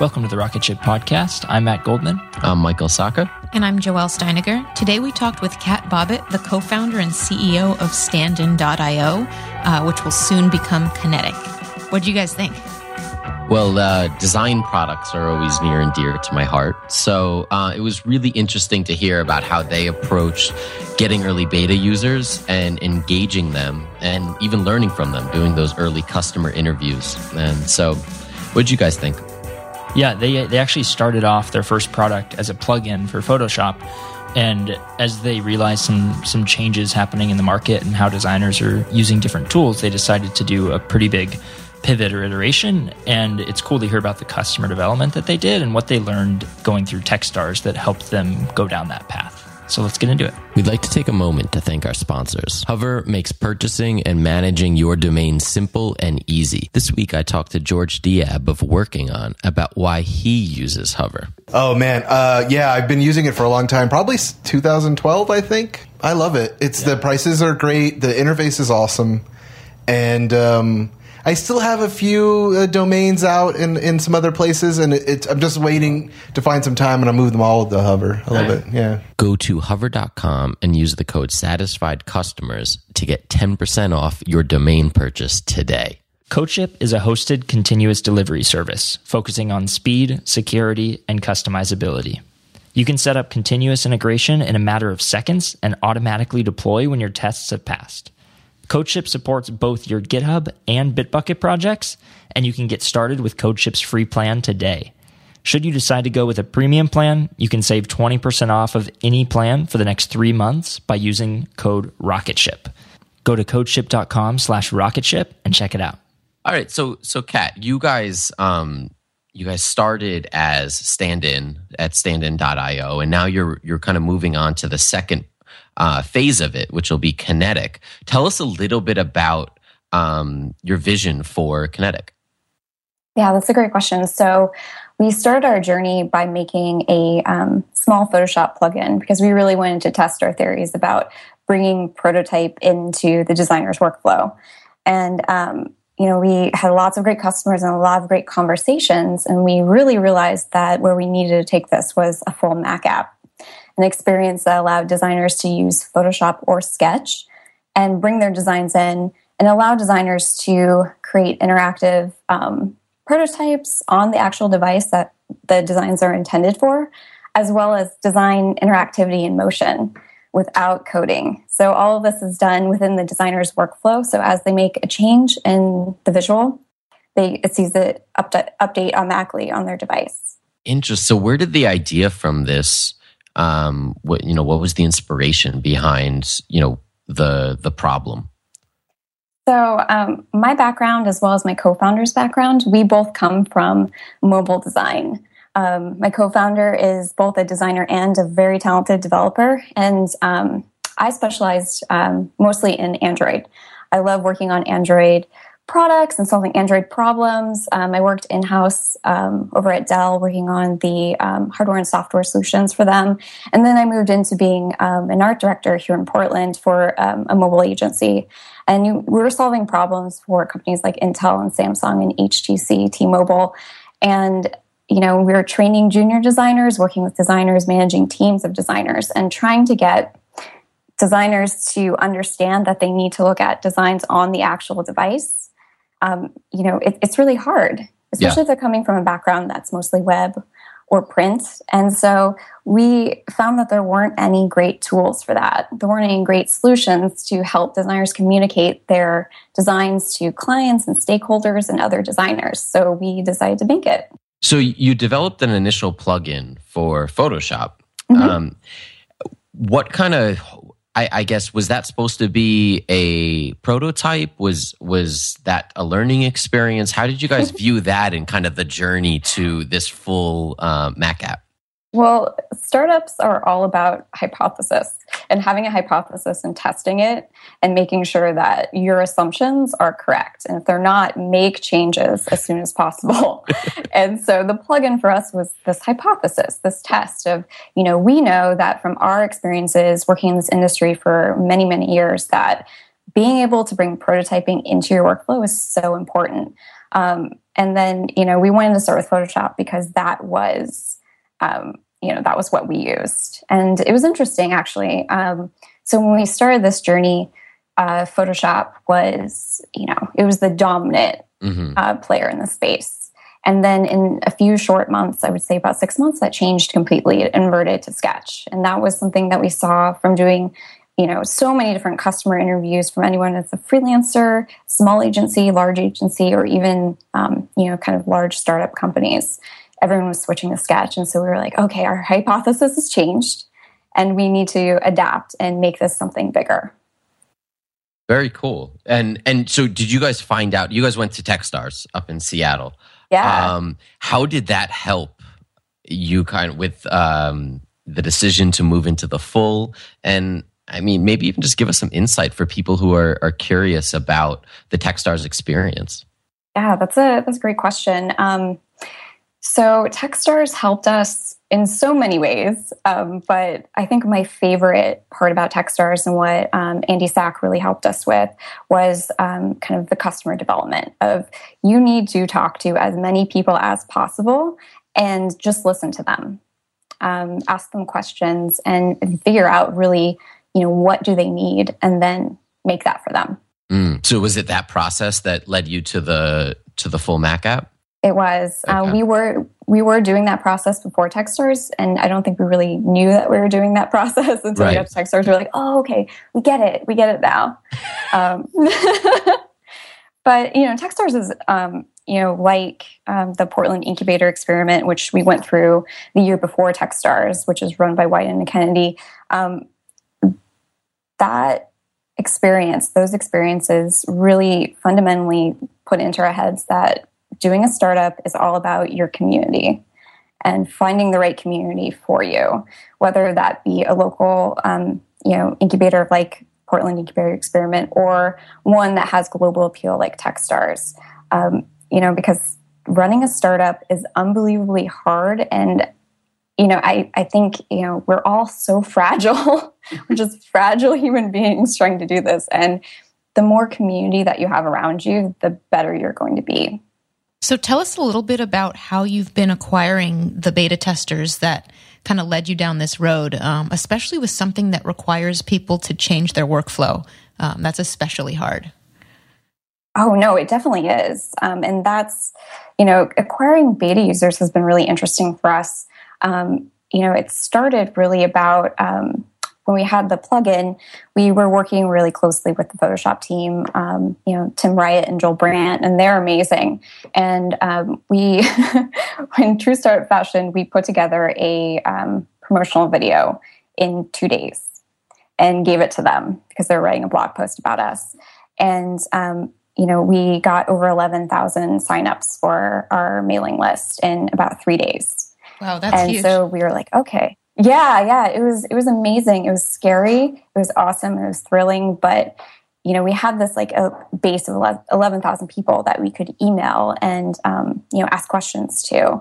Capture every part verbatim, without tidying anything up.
Welcome to the Rocket Ship Podcast. I'm Matt Goldman. I'm Michael Saka. And I'm Joelle Steiniger. Today we talked with Kat Bobbitt, the co-founder and C E O of Standin dot I O, uh, which will soon become Kinetic. What do you guys think? Well, uh, design products are always near and dear to my heart. So uh, it was really interesting to hear about how they approached getting early beta users and engaging them and even learning from them, doing those early customer interviews. And so what did you guys think? Yeah, they they actually started off their first product as a plugin for Photoshop, and as they realized some some changes happening in the market and how designers are using different tools, they decided to do a pretty big pivot or iteration. And it's cool to hear about the customer development that they did and what they learned going through Techstars that helped them go down that path. So let's get into it. We'd like to take a moment to thank our sponsors. Hover makes purchasing and managing your domain simple and easy. This week, I talked to George Diab of Working On about why he uses Hover. Oh, man. Uh, yeah, I've been using it for a long time, probably two thousand twelve, I think. I love it. It's yeah. The prices are great. The interface is awesome. And um, I still have a few uh, domains out in, in some other places, and it, it, I'm just waiting to find some time, and I'll move them all with the Hover. I love it. Yeah. Go to hover dot com and use the code SATISFIEDCUSTOMERS to get ten percent off your domain purchase today. CodeShip is a hosted continuous delivery service focusing on speed, security, and customizability. You can set up continuous integration in a matter of seconds and automatically deploy when your tests have passed. CodeShip supports both your GitHub and Bitbucket projects, and you can get started with CodeShip's free plan today. Should you decide to go with a premium plan, you can save twenty percent off of any plan for the next three months by using code ROCKETSHIP. go to codeship dot com slash rocketship and check it out. All right. So, so Kat, you guys, um, you guys started as Standin at Standin dot io, and now you're, you're kind of moving on to the second uh, phase of it, which will be Kinetic. Tell us a little bit about um, your vision for Kinetic. Yeah, that's a great question. So we started our journey by making a um, small Photoshop plugin because we really wanted to test our theories about bringing prototype into the designer's workflow. And, um, you know, we had lots of great customers and a lot of great conversations. And we really realized that where we needed to take this was a full Mac app, an experience that allowed designers to use Photoshop or Sketch and bring their designs in and allow designers to create interactive um, prototypes on the actual device that the designs are intended for, as well as design interactivity in motion without coding. So all of this is done within the designer's workflow. So as they make a change in the visual, they it sees the up to, update automatically on their device. Interesting. So where did the idea from this? Um, what you know, what was the inspiration behind you know the the problem? So um, my background, as well as my co-founder's background, we both come from mobile design. Um, my co-founder is both a designer and a very talented developer, and um, I specialized um, mostly in Android. I love working on Android products and solving Android problems. Um, I worked in-house um, over at Dell working on the um, hardware and software solutions for them, and then I moved into being um, an art director here in Portland for um, a mobile agency, and you, we were solving problems for companies like Intel and Samsung and H T C, T-Mobile, and you know, we were training junior designers, working with designers, managing teams of designers, and trying to get designers to understand that they need to look at designs on the actual device. Um, you know, it, it's really hard, especially yeah. if they're coming from a background that's mostly web or print. And so we found that there weren't any great tools for that. There weren't any great solutions to help designers communicate their designs to clients and stakeholders and other designers. So we decided to make it. So you developed an initial plugin for Photoshop. Mm-hmm. Um, what kind of, I, I guess, was that supposed to be a prototype? Was was that a learning experience? How did you guys view that and kind of the journey to this full uh, Mac app? Well, startups are all about hypothesis and having a hypothesis and testing it and making sure that your assumptions are correct. And if they're not, make changes as soon as possible. And so the plugin for us was this hypothesis, this test of, you know, we know that from our experiences working in this industry for many, many years that being able to bring prototyping into your workflow is so important. Um, and then, you know, we wanted to start with Photoshop because that was... Um, you know, that was what we used. And it was interesting, actually. Um, so when we started this journey, uh, Photoshop was, you know, it was the dominant mm-hmm. uh, player in the space. And then in a few short months, I would say about six months, that changed completely. It inverted to Sketch. And that was something that we saw from doing, you know, so many different customer interviews from anyone that's a freelancer, small agency, large agency, or even, um, you know, kind of large startup companies. Everyone was switching to Sketch. And so we were like, okay, our hypothesis has changed and we need to adapt and make this something bigger. Very cool. And and so did you guys find out, you guys went to Techstars up in Seattle. Yeah. Um, how did that help you kind of with um, the decision to move into the full? And I mean, maybe even just give us some insight for people who are, are curious about the Techstars experience. Yeah, that's a, that's a great question. Um, So Techstars helped us in so many ways, um, but I think my favorite part about Techstars and what um, Andy Sack really helped us with was um, kind of the customer development of you need to talk to as many people as possible and just listen to them, um, ask them questions and figure out really, you know, what do they need and then make that for them. Mm. So was it that process that led you to the to the full Mac app? It was. Okay. Uh, we were we were doing that process before Techstars, and I don't think we really knew that we were doing that process until right. we got to Techstars. We were like, oh, okay, we get it. We get it now. um, but, you know, Techstars is, um, you know, like um, the Portland Incubator Experiment, which we went through the year before Techstars, which is run by Wieden and Kennedy. Um, that experience, those experiences really fundamentally put into our heads that doing a startup is all about your community and finding the right community for you, whether that be a local um, you know, incubator like Portland Incubator Experiment or one that has global appeal like Techstars. Um, you know, because running a startup is unbelievably hard. And, you know, I, I think, you know, we're all so fragile. We're just fragile human beings trying to do this. And the more community that you have around you, the better you're going to be. So tell us a little bit about how you've been acquiring the beta testers that kind of led you down this road, um, especially with something that requires people to change their workflow. Um, that's especially hard. Oh, no, it definitely is. Um, and that's, you know, acquiring beta users has been really interesting for us. Um, you know, it started really about um, when we had the plugin, we were working really closely with the Photoshop team, um, you know, Tim Riot and Joel Brandt, and they're amazing. And um, we, in true startup fashion, we put together a um, promotional video in two days and gave it to them because they were writing a blog post about us. And, um, you know, we got over eleven thousand signups for our mailing list in about three days. Wow, that's and huge. And so we were like, okay, yeah, yeah, it was, it was amazing. It was scary. It was awesome. It was thrilling. But, you know, we had this like a base of eleven thousand people that we could email and, um, you know, ask questions to.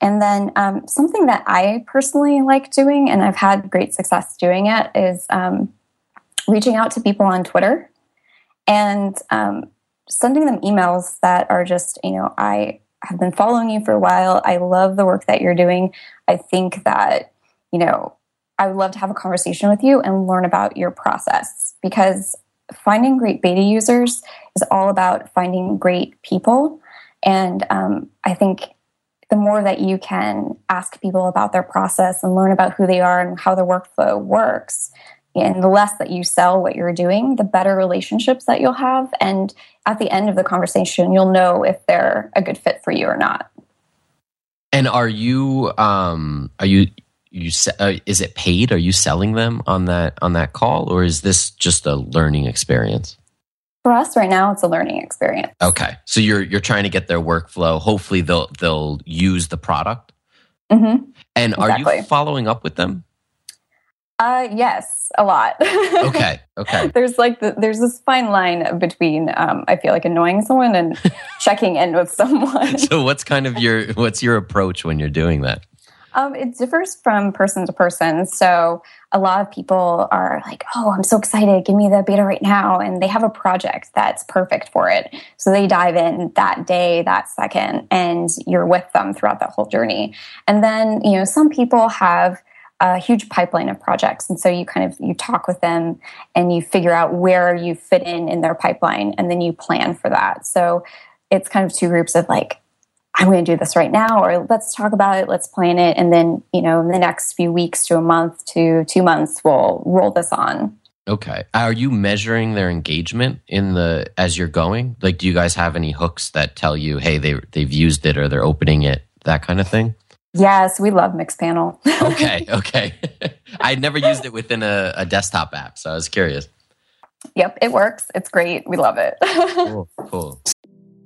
And then um, something that I personally like doing, and I've had great success doing it, is um, reaching out to people on Twitter and, um, sending them emails that are just, you know, I have been following you for a while. I love the work that you're doing. I think that, you know, I would love to have a conversation with you and learn about your process, because finding great beta users is all about finding great people. And um, I think the more that you can ask people about their process and learn about who they are and how their workflow works, and the less that you sell what you're doing, the better relationships that you'll have. And at the end of the conversation, you'll know if they're a good fit for you or not. And are you, um, are you, you, uh, is it paid? Are you selling them on that, on that call, or is this just a learning experience? For us right now, it's a learning experience. Okay. So you're, you're trying to get their workflow. Hopefully they'll, they'll use the product. Mm-hmm. And are exactly. you following up with them? Uh, yes, a lot. Okay, okay. There's like the, there's this fine line between um, I feel like annoying someone and checking in with someone. So what's kind of your what's your approach when you're doing that? Um, it differs from person to person. So a lot of people are like, "Oh, I'm so excited! Give me the beta right now!" And they have a project that's perfect for it. So they dive in that day, that second, and you're with them throughout that whole journey. And then, you know, some people have a huge pipeline of projects. And so you kind of, you talk with them and you figure out where you fit in in their pipeline, and then you plan for that. So it's kind of two groups of like, I'm going to do this right now, or let's talk about it, let's plan it. And then, you know, in the next few weeks to a month to two months, we'll roll this on. Okay. Are you measuring their engagement in the, as you're going? Like, do you guys have any hooks that tell you, hey, they, they've used it or they're opening it, that kind of thing? Yes, we love Mixpanel. okay, okay. I never used it within a, a desktop app, so I was curious. Yep, it works. It's great. We love it. cool, cool.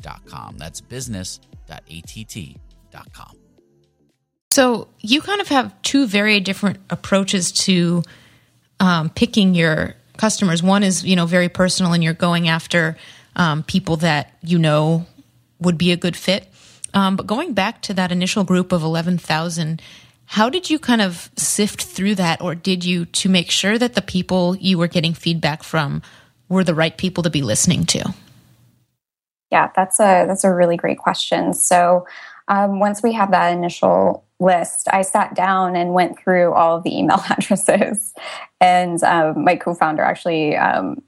dot com. That's business dot a t t dot com. So you kind of have two very different approaches to um, picking your customers. One is, you know, very personal, and you're going after um, people that you know would be a good fit. Um, but going back to that initial group of eleven thousand, how did you kind of sift through that, or did you, to make sure that the people you were getting feedback from were the right people to be listening to? Yeah, that's a that's a really great question. So um, once we have that initial list, I sat down and went through all of the email addresses, and um, my co-founder actually um,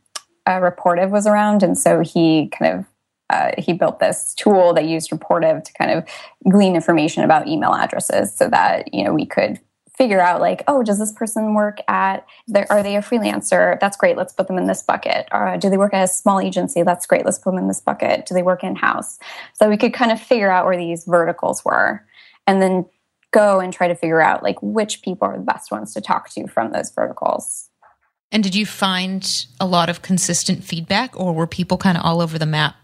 uh, Reportive was around, and so he kind of uh, he built this tool that used Reportive to kind of glean information about email addresses, so that you know we could figure out like, oh, does this person work at? Are they a freelancer? That's great. Let's put them in this bucket. Or do they work at a small agency? That's great. Let's put them in this bucket. Do they work in house? So we could kind of figure out where these verticals were, and then go and try to figure out like which people are the best ones to talk to from those verticals. And did you find a lot of consistent feedback, or were people kind of all over the map?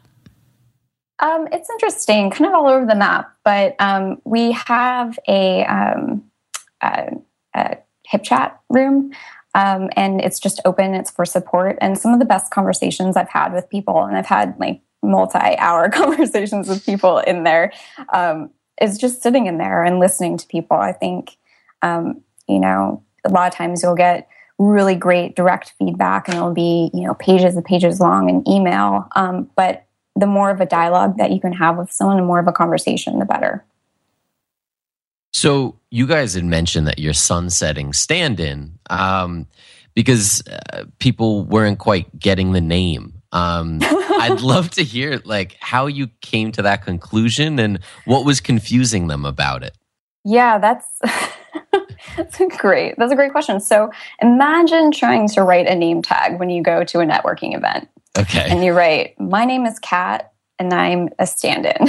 Um, it's interesting, kind of all over the map. But um, we have a. Um, Uh, a HipChat room, um, and it's just open. It's for support, and some of the best conversations I've had with people, and I've had like multi-hour conversations with people in there, um, is just sitting in there and listening to people. I think um, you know a lot of times you'll get really great direct feedback, and it'll be you know pages and pages long in email. Um, but the more of a dialogue that you can have with someone, and more of a conversation, the better. So you guys had mentioned that you're sunsetting Standin um, because uh, people weren't quite getting the name. Um, I'd love to hear like how you came to that conclusion and what was confusing them about it. Yeah, that's that's a great that's a great question. So imagine trying to write a name tag when you go to a networking event. Okay, and you write, "My name is Kat, and I'm a stand-in."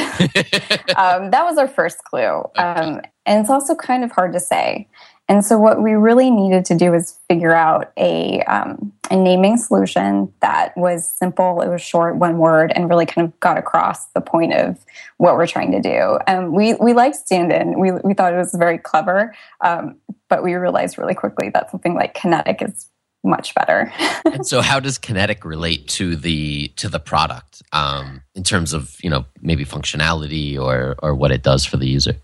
um, that was our first clue. Um, and it's also kind of hard to say. And so what we really needed to do was figure out a, um, a naming solution that was simple, it was short, one word, and really kind of got across the point of what we're trying to do. Um, we we liked stand-in. We, we thought it was very clever, um, but we realized really quickly that something like Kinetic is much better. And so how does Kinetic relate to the to the product um, in terms of, you know, maybe functionality or or what it does for the user?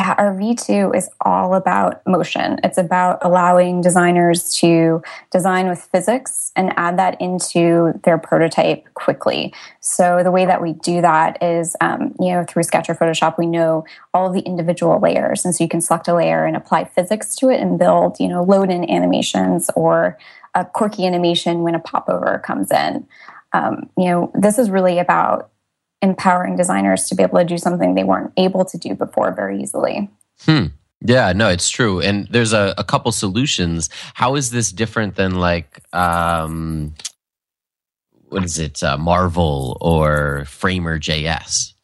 Yeah, our V two is all about motion. It's about allowing designers to design with physics and add that into their prototype quickly. So the way that we do that is, um, you know, through Sketch or Photoshop, we know all of the individual layers. And so you can select a layer and apply physics to it and build, you know, load-in animations or a quirky animation when a popover comes in. Um, you know, this is really about empowering designers to be able to do something they weren't able to do before very easily. Hmm. Yeah, no, it's true. And there's a, a couple solutions. How is this different than like, um, what is it, uh, Marvel or Framer dot J S?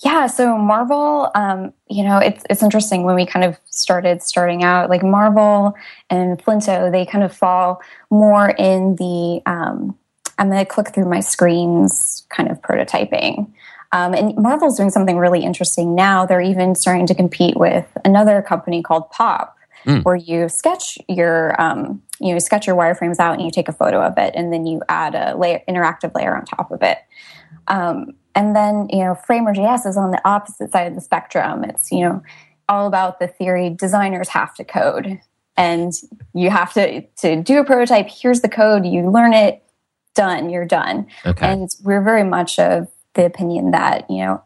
Yeah, so Marvel, um, you know, it's it's interesting when we kind of started starting out, like Marvel and Flinto, they kind of fall more in the... Um, I'm going to click through my screens kind of prototyping. Um, and Marvel's doing something really interesting now. They're even starting to compete with another company called Pop, mm. where you sketch your um, you know, sketch your wireframes out and you take a photo of it, and then you add a layer, interactive layer on top of it. Um, and then you know, Framer dot J S is on the opposite side of the spectrum. It's you know all about the theory. Designers have to code, and you have to to do a prototype. Here's the code. You learn it. Done, you're done. Okay. And we're very much of the opinion that, you know,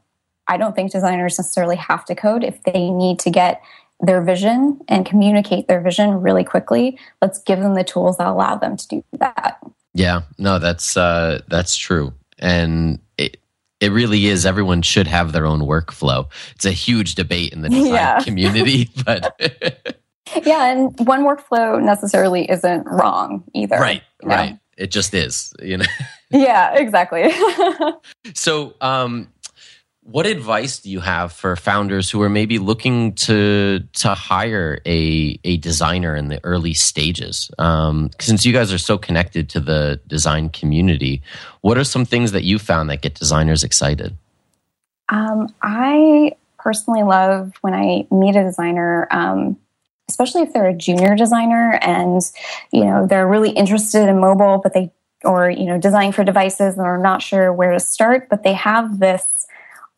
I don't think designers necessarily have to code. If they need to get their vision and communicate their vision really quickly, let's give them the tools that allow them to do that. Yeah, no, that's uh, that's true. And it it really is. Everyone should have their own workflow. It's a huge debate in the design yeah. community, but yeah, and one workflow necessarily isn't wrong either. Right, you know? Right. It just is, you know? Yeah, exactly. So, um, what advice do you have for founders who are maybe looking to to hire a a designer in the early stages? Um, since you guys are so connected to the design community, what are some things that you found that get designers excited? Um, I personally love when I meet a designer, um, especially if they're a junior designer and, you know, they're really interested in mobile, but they, or, you know, designing for devices and are not sure where to start, but they have this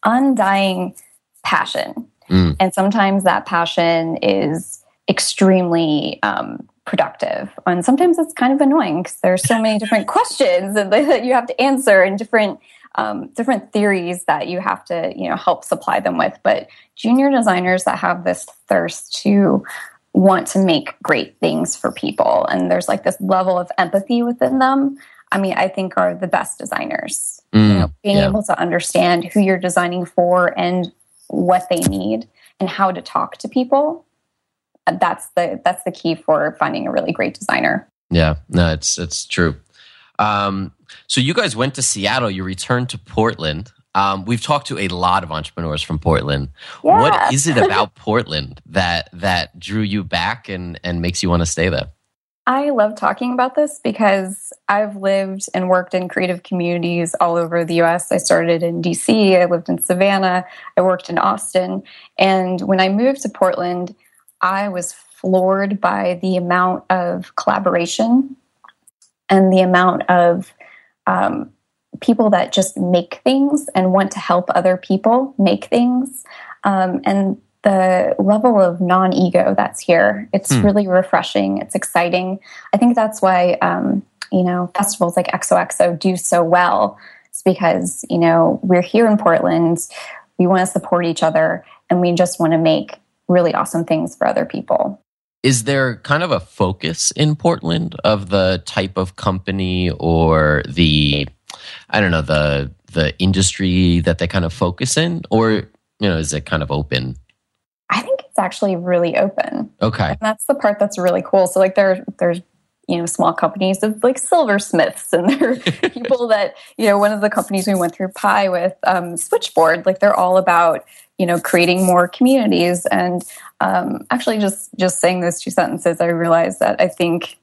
undying passion. Mm. And sometimes that passion is extremely um, productive. And sometimes it's kind of annoying because there's so many different questions that, that you have to answer and different Um, different theories that you have to, you know, help supply them with. But junior designers that have this thirst to want to make great things for people, and there's like this level of empathy within them I mean, I think are the best designers. Mm, you know, being yeah. able to understand who you're designing for and what they need and how to talk to people. That's the that's the key for finding a really great designer. Yeah, no, it's it's true. Um, so you guys went to Seattle. You returned to Portland. Um, we've talked to a lot of entrepreneurs from Portland. Yeah. What is it about Portland that that drew you back and, and makes you want to stay there? I love talking about this because I've lived and worked in creative communities all over the U S. I started in D C, I lived in Savannah, I worked in Austin. And when I moved to Portland, I was floored by the amount of collaboration and the amount of um, people that just make things and want to help other people make things. Um, and the level of non-ego that's here. It's hmm. really refreshing. It's exciting. I think that's why, um, you know, festivals like X O X O do so well. It's because, you know, we're here in Portland. We want to support each other and we just want to make really awesome things for other people. Is there kind of a focus in Portland of the type of company or the, I don't know, the the industry that they kind of focus in? Or, you know, is it kind of open? I think it's actually really open. Okay. And that's the part that's really cool. So like there, there's, you know, small companies of like silversmiths and there are people that, you know, one of the companies we went through Pie with, um, Switchboard, like they're all about, you know, creating more communities. And um, actually just, just saying those two sentences, I realized that I think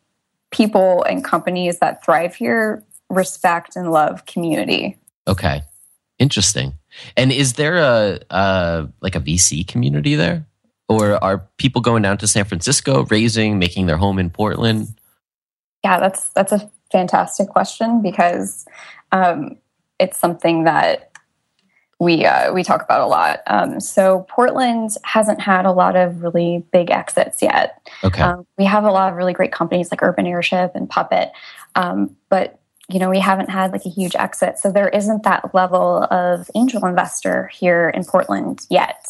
people and companies that thrive here respect and love community. Okay. Interesting. And is there a, a like a V C community there? Or are people going down to San Francisco, raising, making their home in Portland? Yeah, that's that's a fantastic question because um, it's something that we uh, we talk about a lot. Um, so Portland hasn't had a lot of really big exits yet. Okay, um, we have a lot of really great companies like Urban Airship and Puppet, um, but you know, we haven't had like a huge exit. So there isn't that level of angel investor here in Portland yet,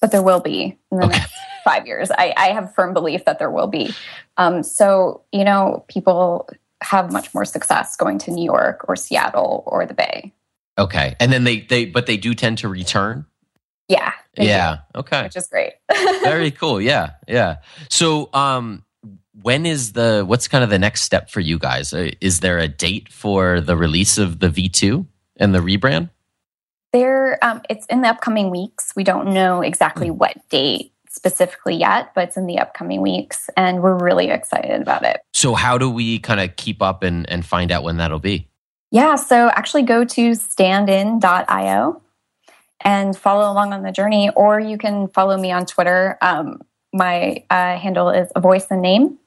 but there will be in the okay. next five years. I, I have firm belief that there will be. Um, so, you know, people have much more success going to New York or Seattle or the Bay. Okay. And then they, they but they do tend to return? Yeah. Yeah. Do, okay. Which is great. Very cool. Yeah. Yeah. So, um, When is the, what's kind of the next step for you guys? Is there a date for the release of the V two and the rebrand? There, um, it's in the upcoming weeks. We don't know exactly what date specifically yet, but it's in the upcoming weeks and we're really excited about it. So how do we kind of keep up and, and find out when that'll be? Yeah, so actually go to standin dot io and follow along on the journey, or you can follow me on Twitter. Um, my uh, handle is a voice and name.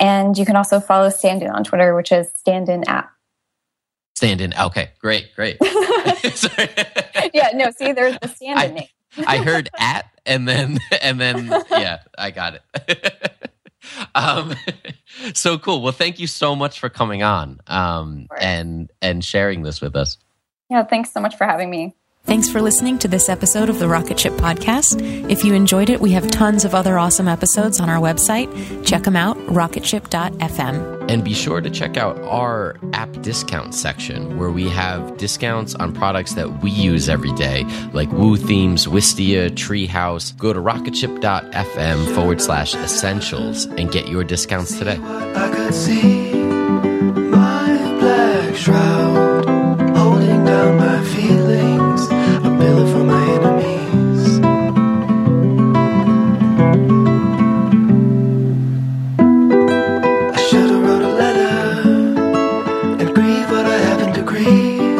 And you can also follow Standin on Twitter, which is Standin app. Standin. Okay, great, great. yeah, no, see, there's the Standin I, name. I heard at, and then, and then, yeah, I got it. um, so cool. Well, thank you so much for coming on um, and and sharing this with us. Yeah, thanks so much for having me. Thanks for listening to this episode of the Rocket Ship Podcast. If you enjoyed it, we have tons of other awesome episodes on our website. Check them out, rocket ship dot f m. And be sure to check out our app discount section where we have discounts on products that we use every day, like Woo Themes, Wistia, Treehouse. Go to rocketship.fm forward slash essentials and get your discounts today. I could see my black shroud holding down my feelings. For my enemies, I should have wrote a letter and grieve what I happened to grieve.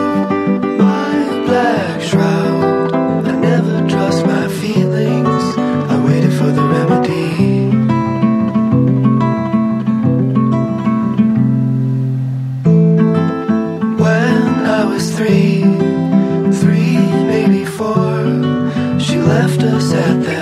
My black shroud, I never trust my feelings. I waited for the remedy. When I was three, Three, maybe four, she left us at that.